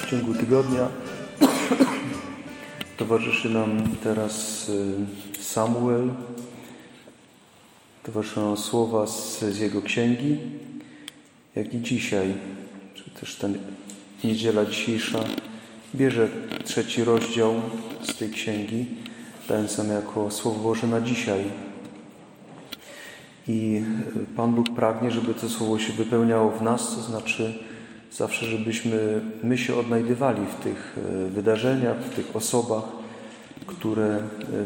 W ciągu tygodnia towarzyszy nam teraz Samuel, towarzyszą nam słowa z jego księgi, jak i dzisiaj, czy też ta niedziela dzisiejsza bierze 3 rozdział z tej księgi, dając nam jako Słowo Boże na dzisiaj. I Pan Bóg pragnie, żeby to Słowo się wypełniało w nas, to znaczy zawsze, żebyśmy my się odnajdywali w tych wydarzeniach, w tych osobach, które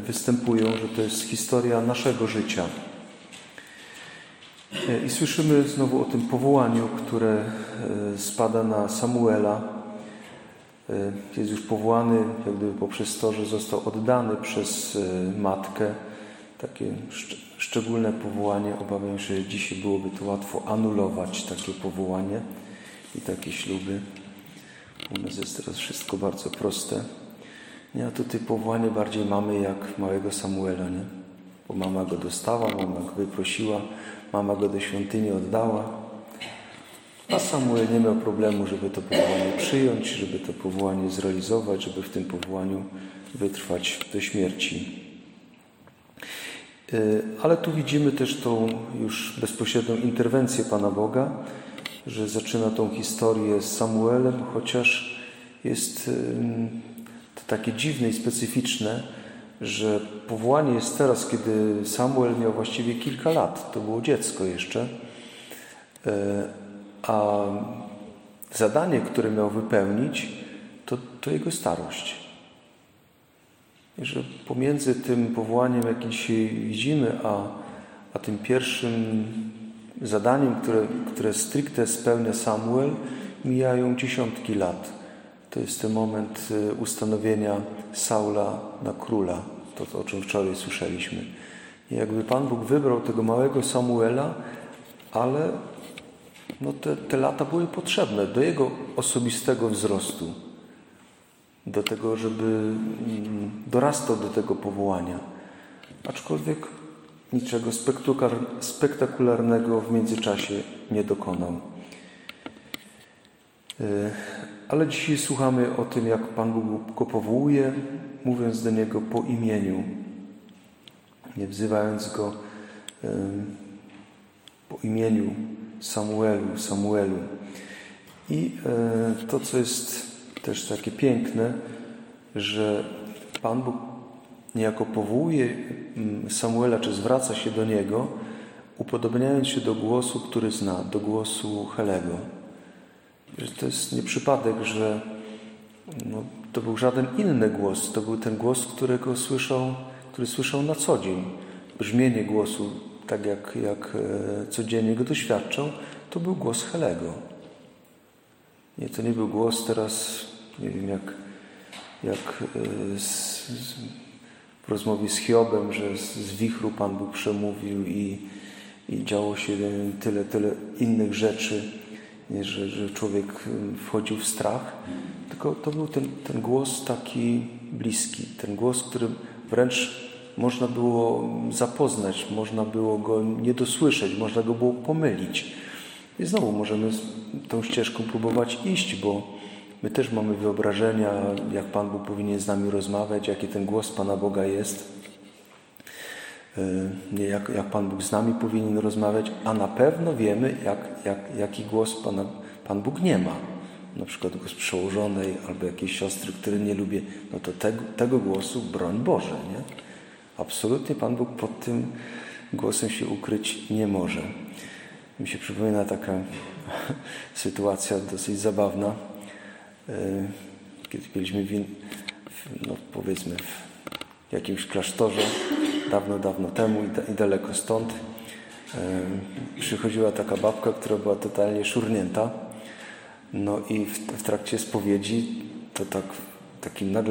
występują, że to jest historia naszego życia. I słyszymy znowu o tym powołaniu, które spada na Samuela. Jest już powołany jak gdyby poprzez to, że został oddany przez matkę. Takie szczególne powołanie. Obawiam się, że dzisiaj byłoby to łatwo anulować takie powołanie i takie śluby. U nas jest teraz wszystko bardzo proste. Nie, a tutaj powołanie bardziej mamy jak małego Samuela, nie? Bo mama go dostała, mama go wyprosiła, mama go do świątyni oddała. A Samuel nie miał problemu, żeby to powołanie przyjąć, żeby to powołanie zrealizować, żeby w tym powołaniu wytrwać do śmierci. Ale tu widzimy też tą już bezpośrednią interwencję Pana Boga, że zaczyna tą historię z Samuelem, chociaż jest to takie dziwne i specyficzne, że powołanie jest teraz, kiedy Samuel miał właściwie kilka lat, to było dziecko jeszcze, a zadanie, które miał wypełnić, to jego starość. I że pomiędzy tym powołaniem, jakie dzisiaj widzimy, a tym pierwszym zadaniem, które stricte spełnia Samuel, mijają dziesiątki lat. To jest ten moment ustanowienia Saula na króla, to o czym wczoraj słyszeliśmy. I jakby Pan Bóg wybrał tego małego Samuela, ale te lata były potrzebne do jego osobistego wzrostu, do tego, żeby dorastał do tego powołania. Aczkolwiek niczego spektakularnego w międzyczasie nie dokonał. Ale dzisiaj słuchamy o tym, jak Pan Bóg go powołuje, mówiąc do niego po imieniu, nie wzywając go po imieniu Samuelu. I to, co jest też takie piękne, że Pan Bóg niejako powołuje Samuela, czy zwraca się do niego, upodobniając się do głosu, który zna, do głosu Helego. To jest nie przypadek, że to był żaden inny głos, to był ten głos, który słyszał na co dzień. Brzmienie głosu, tak jak codziennie go doświadczał, to był głos Helego. Nie, to nie był głos teraz, nie wiem, jak w rozmowie z Hiobem, że z wichru Pan Bóg przemówił i działo się tyle innych rzeczy, nie, że człowiek wchodził w strach, tylko to był ten głos taki bliski, ten głos, którym wręcz można było zapoznać, można było go nie dosłyszeć, można go było pomylić. I znowu możemy tą ścieżką próbować iść, bo my też mamy wyobrażenia, jak Pan Bóg powinien z nami rozmawiać, jaki ten głos Pana Boga jest, jak Pan Bóg z nami powinien rozmawiać, a na pewno wiemy, jaki głos Pan Bóg nie ma. Na przykład głos przełożonej albo jakiejś siostry, której nie lubię, to tego głosu broń Boże, nie? Absolutnie Pan Bóg pod tym głosem się ukryć nie może. Mi się przypomina taka sytuacja dosyć zabawna. Kiedy byliśmy powiedzmy w jakimś klasztorze dawno temu i daleko stąd, przychodziła taka babka, która była totalnie szurnięta. I w trakcie spowiedzi to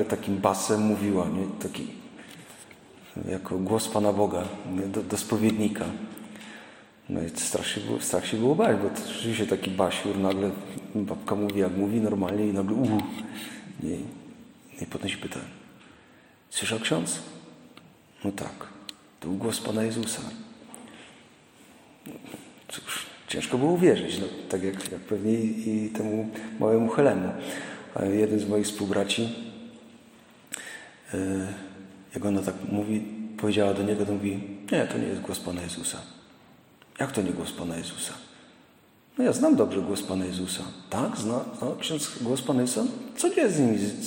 takim basem mówiła, nie? Taki jako głos Pana Boga, nie? Do spowiednika. No i strach się było bać, bo to rzeczywiście taki basiur, nagle babka mówi jak mówi normalnie i nagle uuu. I potem się pyta, Słyszał ksiądz? No tak. To był głos Pana Jezusa. Cóż, ciężko było uwierzyć, no, tak jak pewnie i temu małemu Helemu. Ale jeden z moich współbraci, jak ona tak mówi, powiedziała do niego, to mówi, nie, to nie jest głos Pana Jezusa. Jak to nie głos Pana Jezusa? No ja znam dobrze głos Pana Jezusa. Tak? Zna ksiądz głos Pana Jezusa?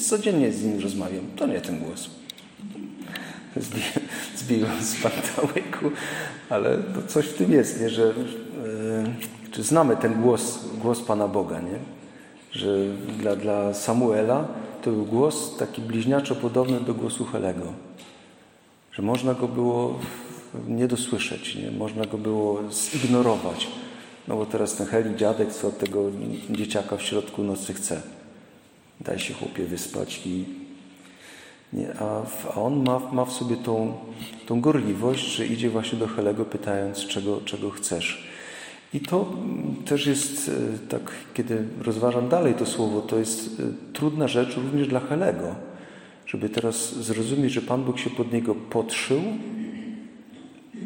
Codziennie z nim rozmawiam. To nie ten głos. Zbiłem z pantałyku, ale to coś w tym jest, nie? Że czy znamy ten głos Pana Boga, nie? Że dla Samuela to był głos taki bliźniaczo podobny do głosu Helego. Że można go było nie dosłyszeć, nie? Można go było zignorować. No bo teraz ten Heli dziadek, co od tego dzieciaka w środku nocy chce. Daj się chłopie wyspać i... Nie, a on ma w sobie tą gorliwość, że idzie właśnie do Helego pytając, czego chcesz. I to też jest, tak kiedy rozważam dalej to słowo, to jest trudna rzecz również dla Helego, żeby teraz zrozumieć, że Pan Bóg się pod niego podszył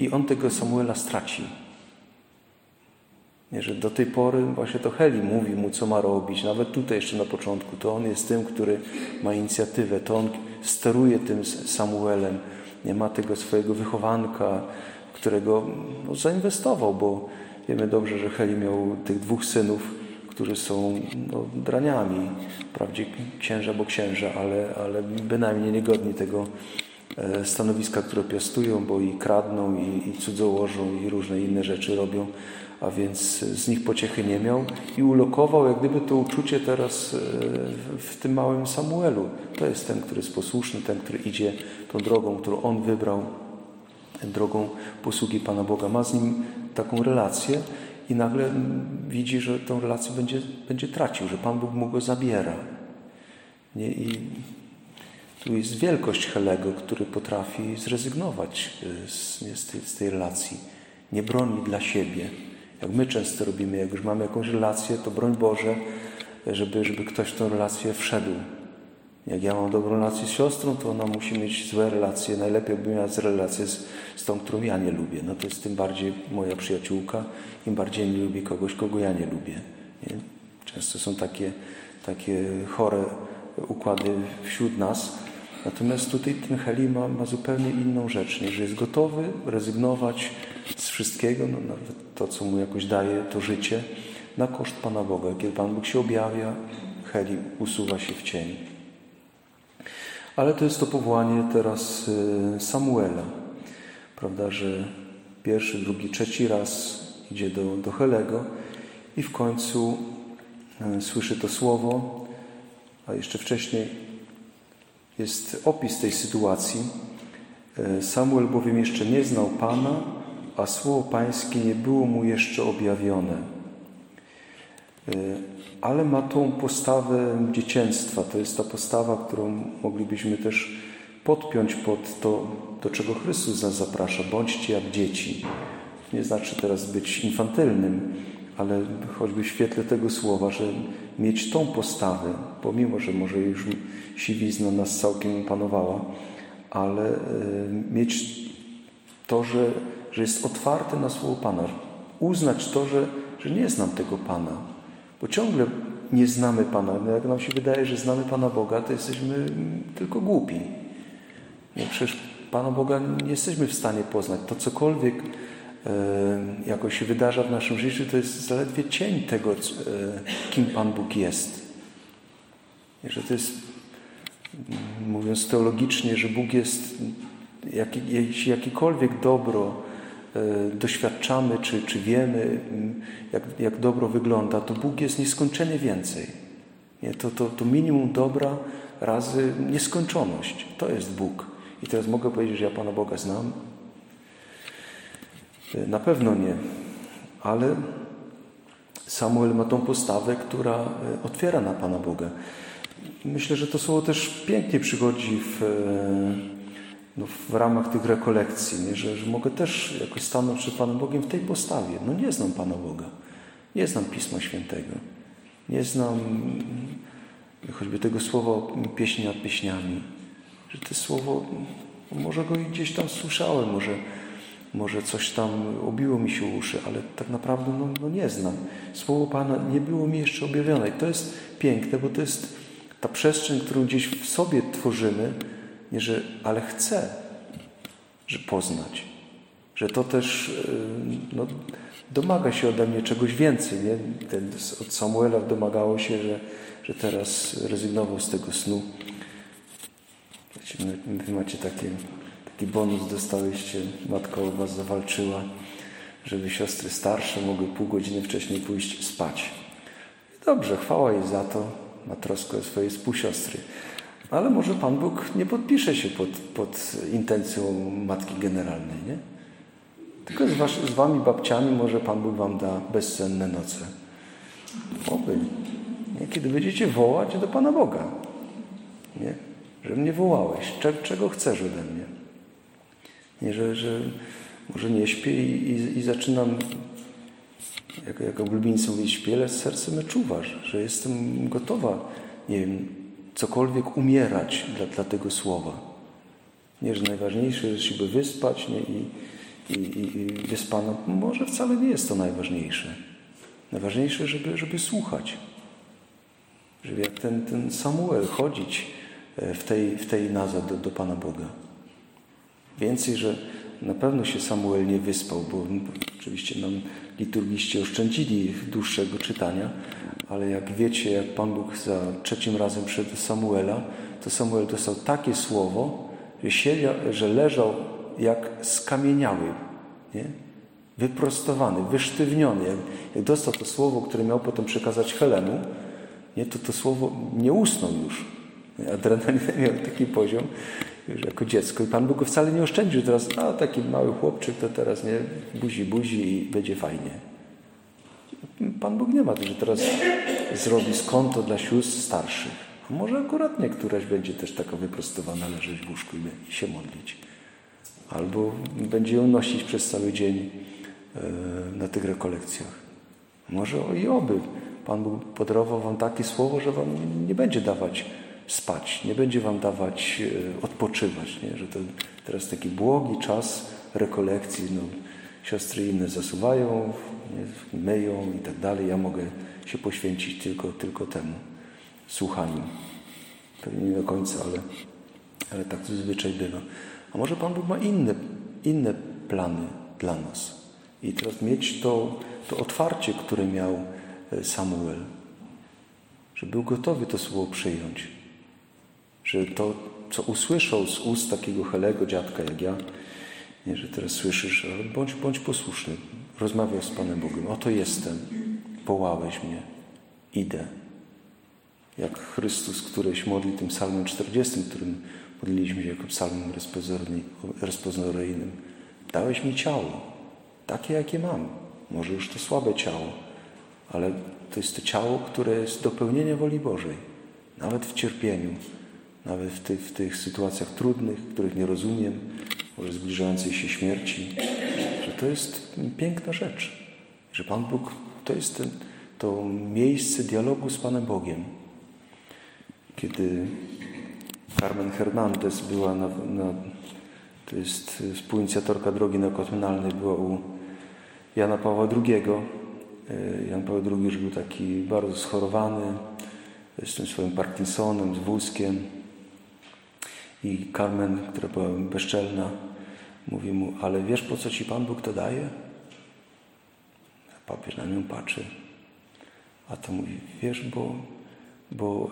i on tego Samuela straci. Nie, że do tej pory właśnie to Heli mówi mu, co ma robić. Nawet tutaj jeszcze na początku. To on jest tym, który ma inicjatywę. To on steruje tym Samuelem. Nie ma tego swojego wychowanka, którego no, zainwestował, bo wiemy dobrze, że Heli miał tych dwóch synów, którzy są no, draniami. Wprawdzie księża, bo księża, ale bynajmniej niegodni tego stanowiska, które piastują, bo i kradną, i cudzołożą, i różne inne rzeczy robią. A więc z nich pociechy nie miał i ulokował jak gdyby to uczucie teraz w tym małym Samuelu. To jest ten, który jest posłuszny, ten, który idzie tą drogą, którą on wybrał, drogą posługi Pana Boga. Ma z nim taką relację i nagle widzi, że tę relację będzie tracił, że Pan Bóg mu go zabiera. Nie? I tu jest wielkość Helego, który potrafi zrezygnować z tej relacji. Nie broni dla siebie. Jak my często robimy, jak już mamy jakąś relację, to broń Boże, żeby ktoś w tę relację wszedł. Jak ja mam dobrą relację z siostrą, to ona musi mieć złe relacje. Najlepiej by miała relację z tą, którą ja nie lubię. No to jest tym bardziej moja przyjaciółka, im bardziej nie lubi kogoś, kogo ja nie lubię. Nie? Często są takie chore układy wśród nas. Natomiast tutaj ten Heli ma zupełnie inną rzecz, nie? Że jest gotowy rezygnować z wszystkiego, no nawet to, co mu jakoś daje to życie, na koszt Pana Boga. Kiedy Pan Bóg się objawia, Heli usuwa się w cień. Ale to jest to powołanie teraz Samuela, prawda, że pierwszy, drugi, trzeci raz idzie do Helego i w końcu słyszy to słowo, a jeszcze wcześniej jest opis tej sytuacji. Samuel bowiem jeszcze nie znał Pana, a słowo Pańskie nie było mu jeszcze objawione. Ale ma tą postawę dziecięctwa. To jest ta postawa, którą moglibyśmy też podpiąć pod to, do czego Chrystus nas zaprasza. Bądźcie jak dzieci. Nie znaczy teraz być infantylnym, ale choćby w świetle tego słowa, że mieć tą postawę, pomimo, że może już siwizna nas całkiem opanowała, ale mieć to, że jest otwarty na słowo Pana. Uznać to, że nie znam tego Pana. Bo ciągle nie znamy Pana. No jak nam się wydaje, że znamy Pana Boga, to jesteśmy tylko głupi. No przecież Pana Boga nie jesteśmy w stanie poznać. To cokolwiek jakoś się wydarza w naszym życiu, to jest zaledwie cień tego, kim Pan Bóg jest. I że to jest, mówiąc teologicznie, że Bóg jest, jeśli jakiekolwiek dobro doświadczamy czy wiemy, jak dobro wygląda, to Bóg jest nieskończenie więcej. Nie? To minimum dobra razy nieskończoność. To jest Bóg. I teraz mogę powiedzieć, że ja Pana Boga znam? Na pewno nie, ale Samuel ma tą postawę, która otwiera na Pana Boga. Myślę, że to słowo też pięknie przychodzi w ramach tych rekolekcji, nie? Że mogę też jakoś stanąć przed Panem Bogiem w tej postawie. No nie znam Pana Boga, nie znam Pisma Świętego, nie znam choćby tego słowa Pieśni nad pieśniami. że to słowo, może go gdzieś tam słyszałem, może coś tam obiło mi się uszy, ale tak naprawdę no nie znam. Słowo Pana nie było mi jeszcze objawione. I to jest piękne, bo to jest ta przestrzeń, którą gdzieś w sobie tworzymy, nie, że, ale chcę, że poznać. Że to też domaga się ode mnie czegoś więcej. Nie? Od Samuela domagało się, że teraz rezygnował z tego snu. Wy macie taki bonus, dostałyście, matka o was zawalczyła, żeby siostry starsze mogły pół godziny wcześniej pójść spać. Dobrze, chwała jej za to, na troskę o swoje współsiostry. Ale może Pan Bóg nie podpisze się pod intencją matki generalnej, nie? Tylko z wami babciami może Pan Bóg wam da bezsenne noce. Oby. Nie? Kiedy będziecie wołać do Pana Boga. Nie? Że mnie wołałeś. Czego chcesz ode mnie? Nie, że może nie śpię i zaczynam, jak oblubieńcy mówili, śpię, ale z sercem me czuwasz, że jestem gotowa, nie wiem, cokolwiek umierać dla tego słowa. Nie, że najważniejsze jest, żeby wyspać, nie? I wyspano. Może wcale nie jest to najważniejsze. Najważniejsze, żeby słuchać. Żeby jak ten Samuel chodzić w tej nazad do Pana Boga. Więcej, że na pewno się Samuel nie wyspał, bo oczywiście nam liturgiści oszczędzili dłuższego czytania, ale jak wiecie, jak Pan Bóg za trzecim razem przyszedł do Samuela, to Samuel dostał takie słowo, że leżał jak skamieniały, nie? Wyprostowany, wysztywniony. Jak dostał to słowo, które miał potem przekazać Helemu, nie? To słowo nie usnął już. Adrenalina miał taki poziom, już jako dziecko. I Pan Bóg go wcale nie oszczędził. Teraz, taki mały chłopczyk, to teraz nie buzi i będzie fajnie. Pan Bóg nie ma, że teraz zrobi skonto dla sióstr starszych. A może akurat niektóraś będzie też taka wyprostowana, leżeć w łóżku i się modlić. Albo będzie ją nosić przez cały dzień na tych rekolekcjach. Może i oby. Pan Bóg podarował wam takie słowo, że wam nie będzie dawać spać, nie będzie wam dawać odpoczywać, nie? Że to teraz taki błogi czas rekolekcji, siostry inne zasuwają, nie? Myją i tak dalej, ja mogę się poświęcić tylko temu słuchaniu, pewnie nie do końca, ale tak zazwyczaj bywa. A może Pan Bóg ma inne plany dla nas i teraz mieć to otwarcie, które miał Samuel, że był gotowy to słowo przyjąć, że to, co usłyszał z ust takiego Helego, dziadka jak ja, nie, że teraz słyszysz, ale bądź posłuszny, rozmawiaj z Panem Bogiem, oto jestem, wołałeś mnie, idę. Jak Chrystus, który się modli tym psalmem 40, którym modliliśmy się jako psalmem rozpoznaryjnym. Dałeś mi ciało, takie jakie mam, może już to słabe ciało, ale to jest to ciało, które jest dopełnienie woli Bożej, nawet w cierpieniu, nawet w tych sytuacjach trudnych, których nie rozumiem, może zbliżającej się śmierci, że to jest piękna rzecz. Że Pan Bóg to jest to miejsce dialogu z Panem Bogiem. Kiedy Carmen Hernandez była to jest współinicjatorka Drogi Neokatechumenalnej, była u Jana Pawła II. Jan Paweł II już był taki bardzo schorowany, z tym swoim Parkinsonem, z wózkiem. I Carmen, która była bezczelna, mówi mu, ale wiesz, po co ci Pan Bóg to daje? A papież na nią patrzy. A to mówi, wiesz, bo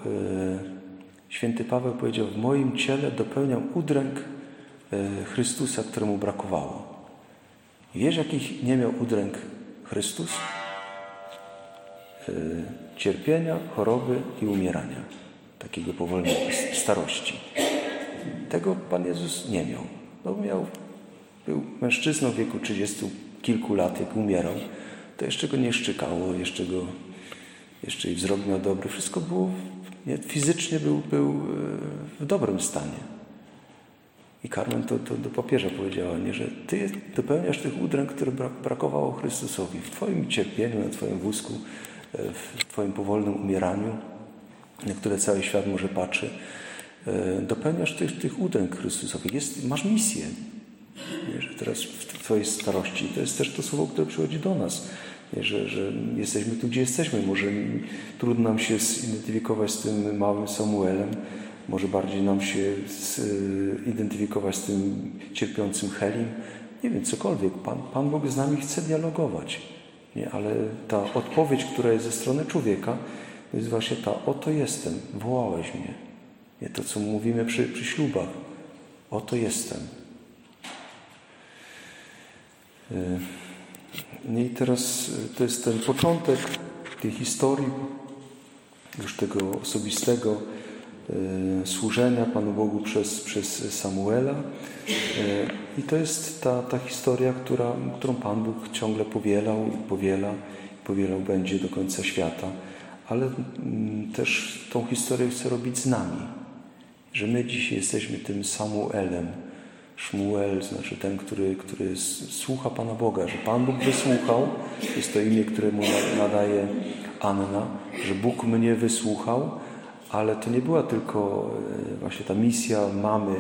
święty Paweł powiedział, w moim ciele dopełniam udręk Chrystusa, któremu brakowało. Wiesz, jakich nie miał udręk Chrystus? Cierpienia, choroby i umierania. Takiego powolnego, starości. Tego Pan Jezus nie miał. Był mężczyzną w wieku 30 kilku lat, jak umierał, to jeszcze go nie szczykało, jeszcze i wzrok miał dobry. Wszystko było, nie, fizycznie był w dobrym stanie. I Carmen to do papieża powiedziała, nie, że ty dopełniasz tych udręk, które brakowało Chrystusowi. W twoim cierpieniu, na twoim wózku, w twoim powolnym umieraniu, na które cały świat może patrzy, dopełniasz tych udęg Chrystusowych. Masz misję. Wiesz, teraz w twojej starości. To jest też to słowo, które przychodzi do nas. Że jesteśmy tu, gdzie jesteśmy. Może trudno nam się zidentyfikować z tym małym Samuelem. Może bardziej nam się zidentyfikować z tym cierpiącym Helim. Nie wiem, cokolwiek. Pan Bóg z nami chce dialogować. Nie? Ale ta odpowiedź, która jest ze strony człowieka, to jest właśnie ta: oto jestem, wołałeś mnie. Nie? To, co mówimy przy ślubach. Oto jestem. I teraz to jest ten początek tej historii, już tego osobistego służenia Panu Bogu przez Samuela. I to jest ta historia, którą Pan Bóg ciągle powielał będzie do końca świata. Ale też tą historię chce robić z nami. Że my dzisiaj jesteśmy tym Samuelem. Szmuel, znaczy ten, który słucha Pana Boga, że Pan Bóg wysłuchał, jest to imię, które mu nadaje Anna, że Bóg mnie wysłuchał, ale to nie była tylko właśnie ta misja mamy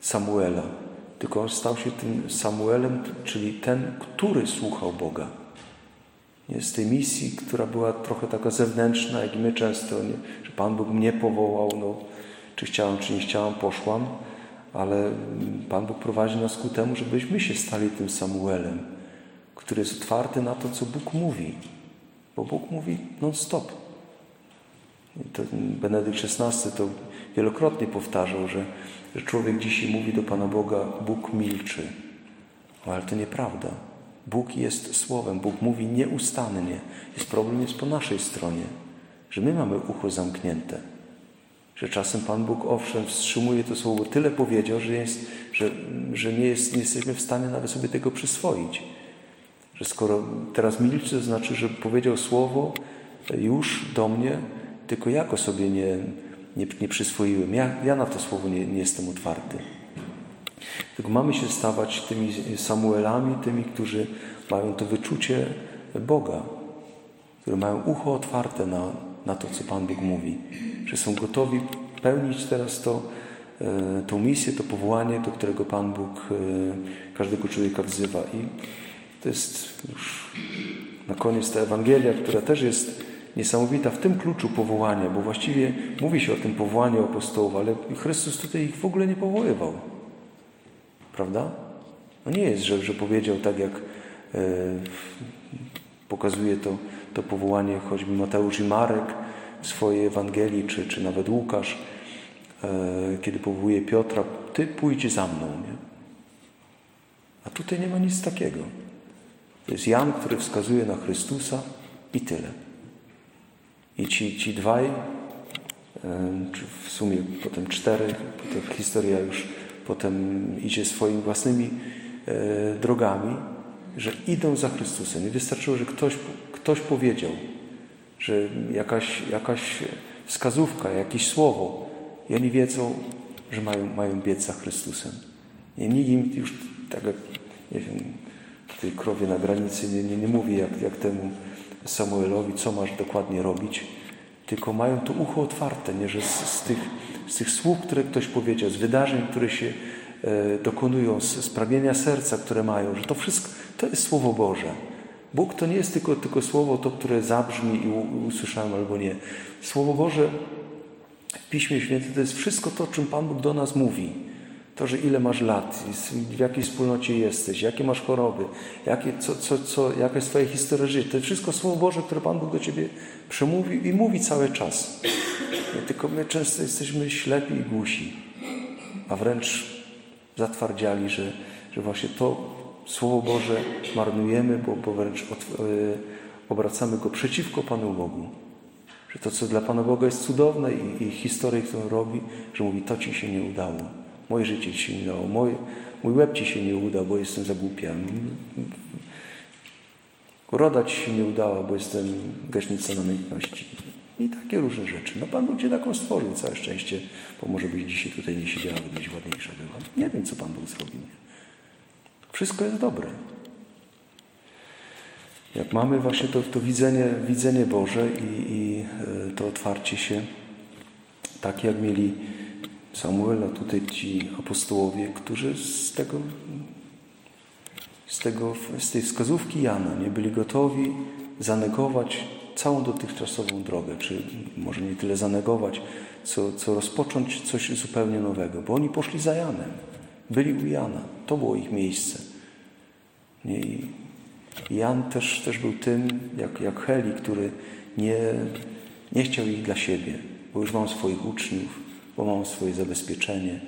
Samuela, tylko on stał się tym Samuelem, czyli ten, który słuchał Boga. Z tej misji, która była trochę taka zewnętrzna, jak my często, że Pan Bóg mnie powołał, czy chciałam, czy nie chciałam, poszłam, ale Pan Bóg prowadzi nas ku temu, żebyśmy się stali tym Samuelem, który jest otwarty na to, co Bóg mówi. Bo Bóg mówi non-stop. Benedykt XVI to wielokrotnie powtarzał, że człowiek dzisiaj mówi do Pana Boga: Bóg milczy. Ale to nieprawda. Bóg jest słowem. Bóg mówi nieustannie. Problem jest po naszej stronie, że my mamy ucho zamknięte. Że czasem Pan Bóg, owszem, wstrzymuje to słowo, tyle powiedział, że nie jesteśmy w stanie nawet sobie tego przyswoić. Że skoro teraz milczy, to znaczy, że powiedział słowo już do mnie, tylko ja go sobie nie przyswoiłem. Ja na to słowo nie jestem otwarty. Tylko mamy się stawać tymi Samuelami, tymi, którzy mają to wyczucie Boga, które mają ucho otwarte na to, co Pan Bóg mówi. Że są gotowi pełnić teraz tą misję, to powołanie, do którego Pan Bóg każdego człowieka wzywa. I to jest już na koniec ta Ewangelia, która też jest niesamowita w tym kluczu powołania, bo właściwie mówi się o tym powołaniu apostołów, ale Chrystus tutaj ich w ogóle nie powoływał. Prawda? Nie jest, że powiedział tak, jak pokazuje to powołanie choćby Mateusz i Marek w swojej Ewangelii, czy nawet Łukasz, kiedy powołuje Piotra: ty pójdź za mną. Nie? A tutaj nie ma nic takiego. To jest Jan, który wskazuje na Chrystusa i tyle. I ci dwaj, czy w sumie potem cztery, potem historia już potem idzie swoimi własnymi drogami, że idą za Chrystusem. Nie wystarczyło, że ktoś powiedział, że jakaś wskazówka, jakieś słowo, i oni wiedzą, że mają biec za Chrystusem. I nikt im już, tak jak, nie wiem, tej krowie na granicy nie mówi, jak temu Samuelowi, co masz dokładnie robić, tylko mają to ucho otwarte, nie? Że z tych słów, które ktoś powiedział, z wydarzeń, które się dokonują, z pragnienia serca, które mają, że to wszystko, to jest Słowo Boże. Bóg to nie jest tylko Słowo to, które zabrzmi i usłyszałem albo nie. Słowo Boże w Piśmie Świętym to jest wszystko to, czym Pan Bóg do nas mówi. To, że ile masz lat, w jakiej wspólnocie jesteś, jakie masz choroby, jaka jest twoja historia życia. To jest wszystko Słowo Boże, które Pan Bóg do ciebie przemówił i mówi cały czas. Tylko my często jesteśmy ślepi i głusi, a wręcz zatwardziali, że właśnie to Słowo Boże marnujemy, bo wręcz obracamy go przeciwko Panu Bogu. Że to, co dla Pana Boga jest cudowne i historię, którą robi, że mówi: to ci się nie udało, moje życie ci się nie udało, mój łeb ci się nie uda, bo jestem za głupia. Roda ci się nie udała, bo jestem gaśnicą namiętności. I takie różne rzeczy. Pan Bóg cię taką stworzył, całe szczęście, bo może byś dzisiaj tutaj nie siedziała, gdybyś ładniejsza była. Nie wiem, co Pan Bóg zrobił. Wszystko jest dobre. Jak mamy właśnie to widzenie Boże i to otwarcie się, tak jak mieli Samuel, a tutaj ci apostołowie, którzy z tej wskazówki Jana nie byli gotowi zanegować całą dotychczasową drogę, czy może nie tyle zanegować, co rozpocząć coś zupełnie nowego, bo oni poszli za Janem, byli u Jana, to było ich miejsce. I Jan też był tym, jak Heli, który nie chciał ich dla siebie, bo już mam swoich uczniów, bo mam swoje zabezpieczenie.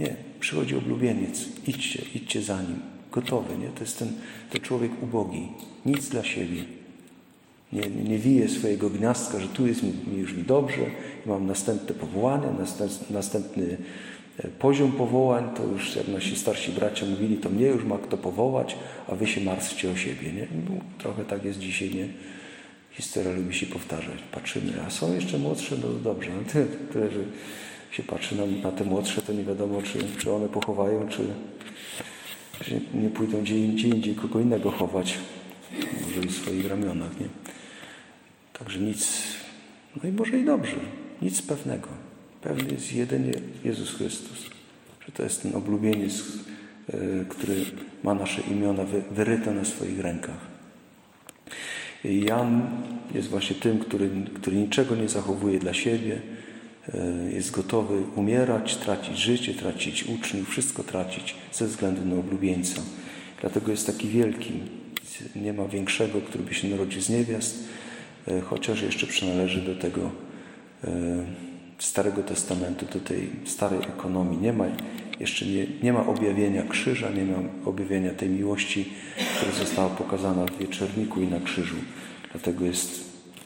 Nie, przychodzi oblubieniec, idźcie za nim, gotowy, nie? To jest ten człowiek ubogi, nic dla siebie. Nie wije swojego gniazdka, że tu jest mi już dobrze, mam następne powołanie, następny poziom powołań, to już jak nasi starsi bracia mówili, to mnie już ma kto powołać, a wy się martwcie o siebie, nie? No, trochę tak jest dzisiaj, nie? Historia lubi się powtarzać. Patrzymy, a są jeszcze młodsze, no dobrze, ale tyle, że się patrzy na te młodsze, to nie wiadomo, czy one pochowają, czy nie pójdą gdzie indziej kogo innego chować, może i w swoich ramionach, nie? Także nic, no i może i dobrze, nic pewnego. Pewny jest jedynie Jezus Chrystus, że to jest ten oblubieniec, który ma nasze imiona wyryte na swoich rękach. Jan jest właśnie tym, który niczego nie zachowuje dla siebie, jest gotowy umierać, tracić życie, tracić uczniów, wszystko tracić ze względu na oblubieńca. Dlatego jest taki wielki, nie ma większego, który by się narodził z niewiast, chociaż jeszcze przynależy do tego Starego Testamentu, do tej starej ekonomii. Nie ma objawienia krzyża, nie ma objawienia tej miłości, która została pokazana w Wieczerniku i na krzyżu. Dlatego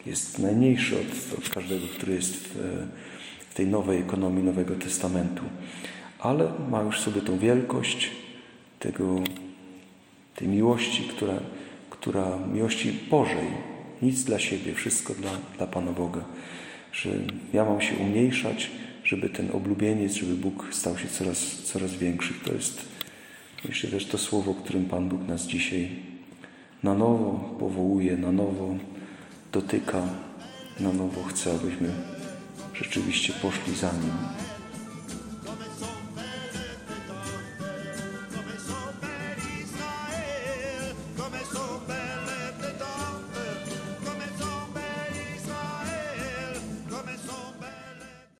jest najmniejszy od każdego, który jest w tej nowej ekonomii Nowego Testamentu. Ale ma już sobie tą wielkość tej miłości, która miłości Bożej. Nic dla siebie, wszystko dla Pana Boga. Że ja mam się umniejszać, żeby ten oblubieniec, żeby Bóg stał się coraz większy. To jest, myślę, też to słowo, którym Pan Bóg nas dzisiaj na nowo powołuje, na nowo dotyka, na nowo chce, abyśmy rzeczywiście poszli za Nim.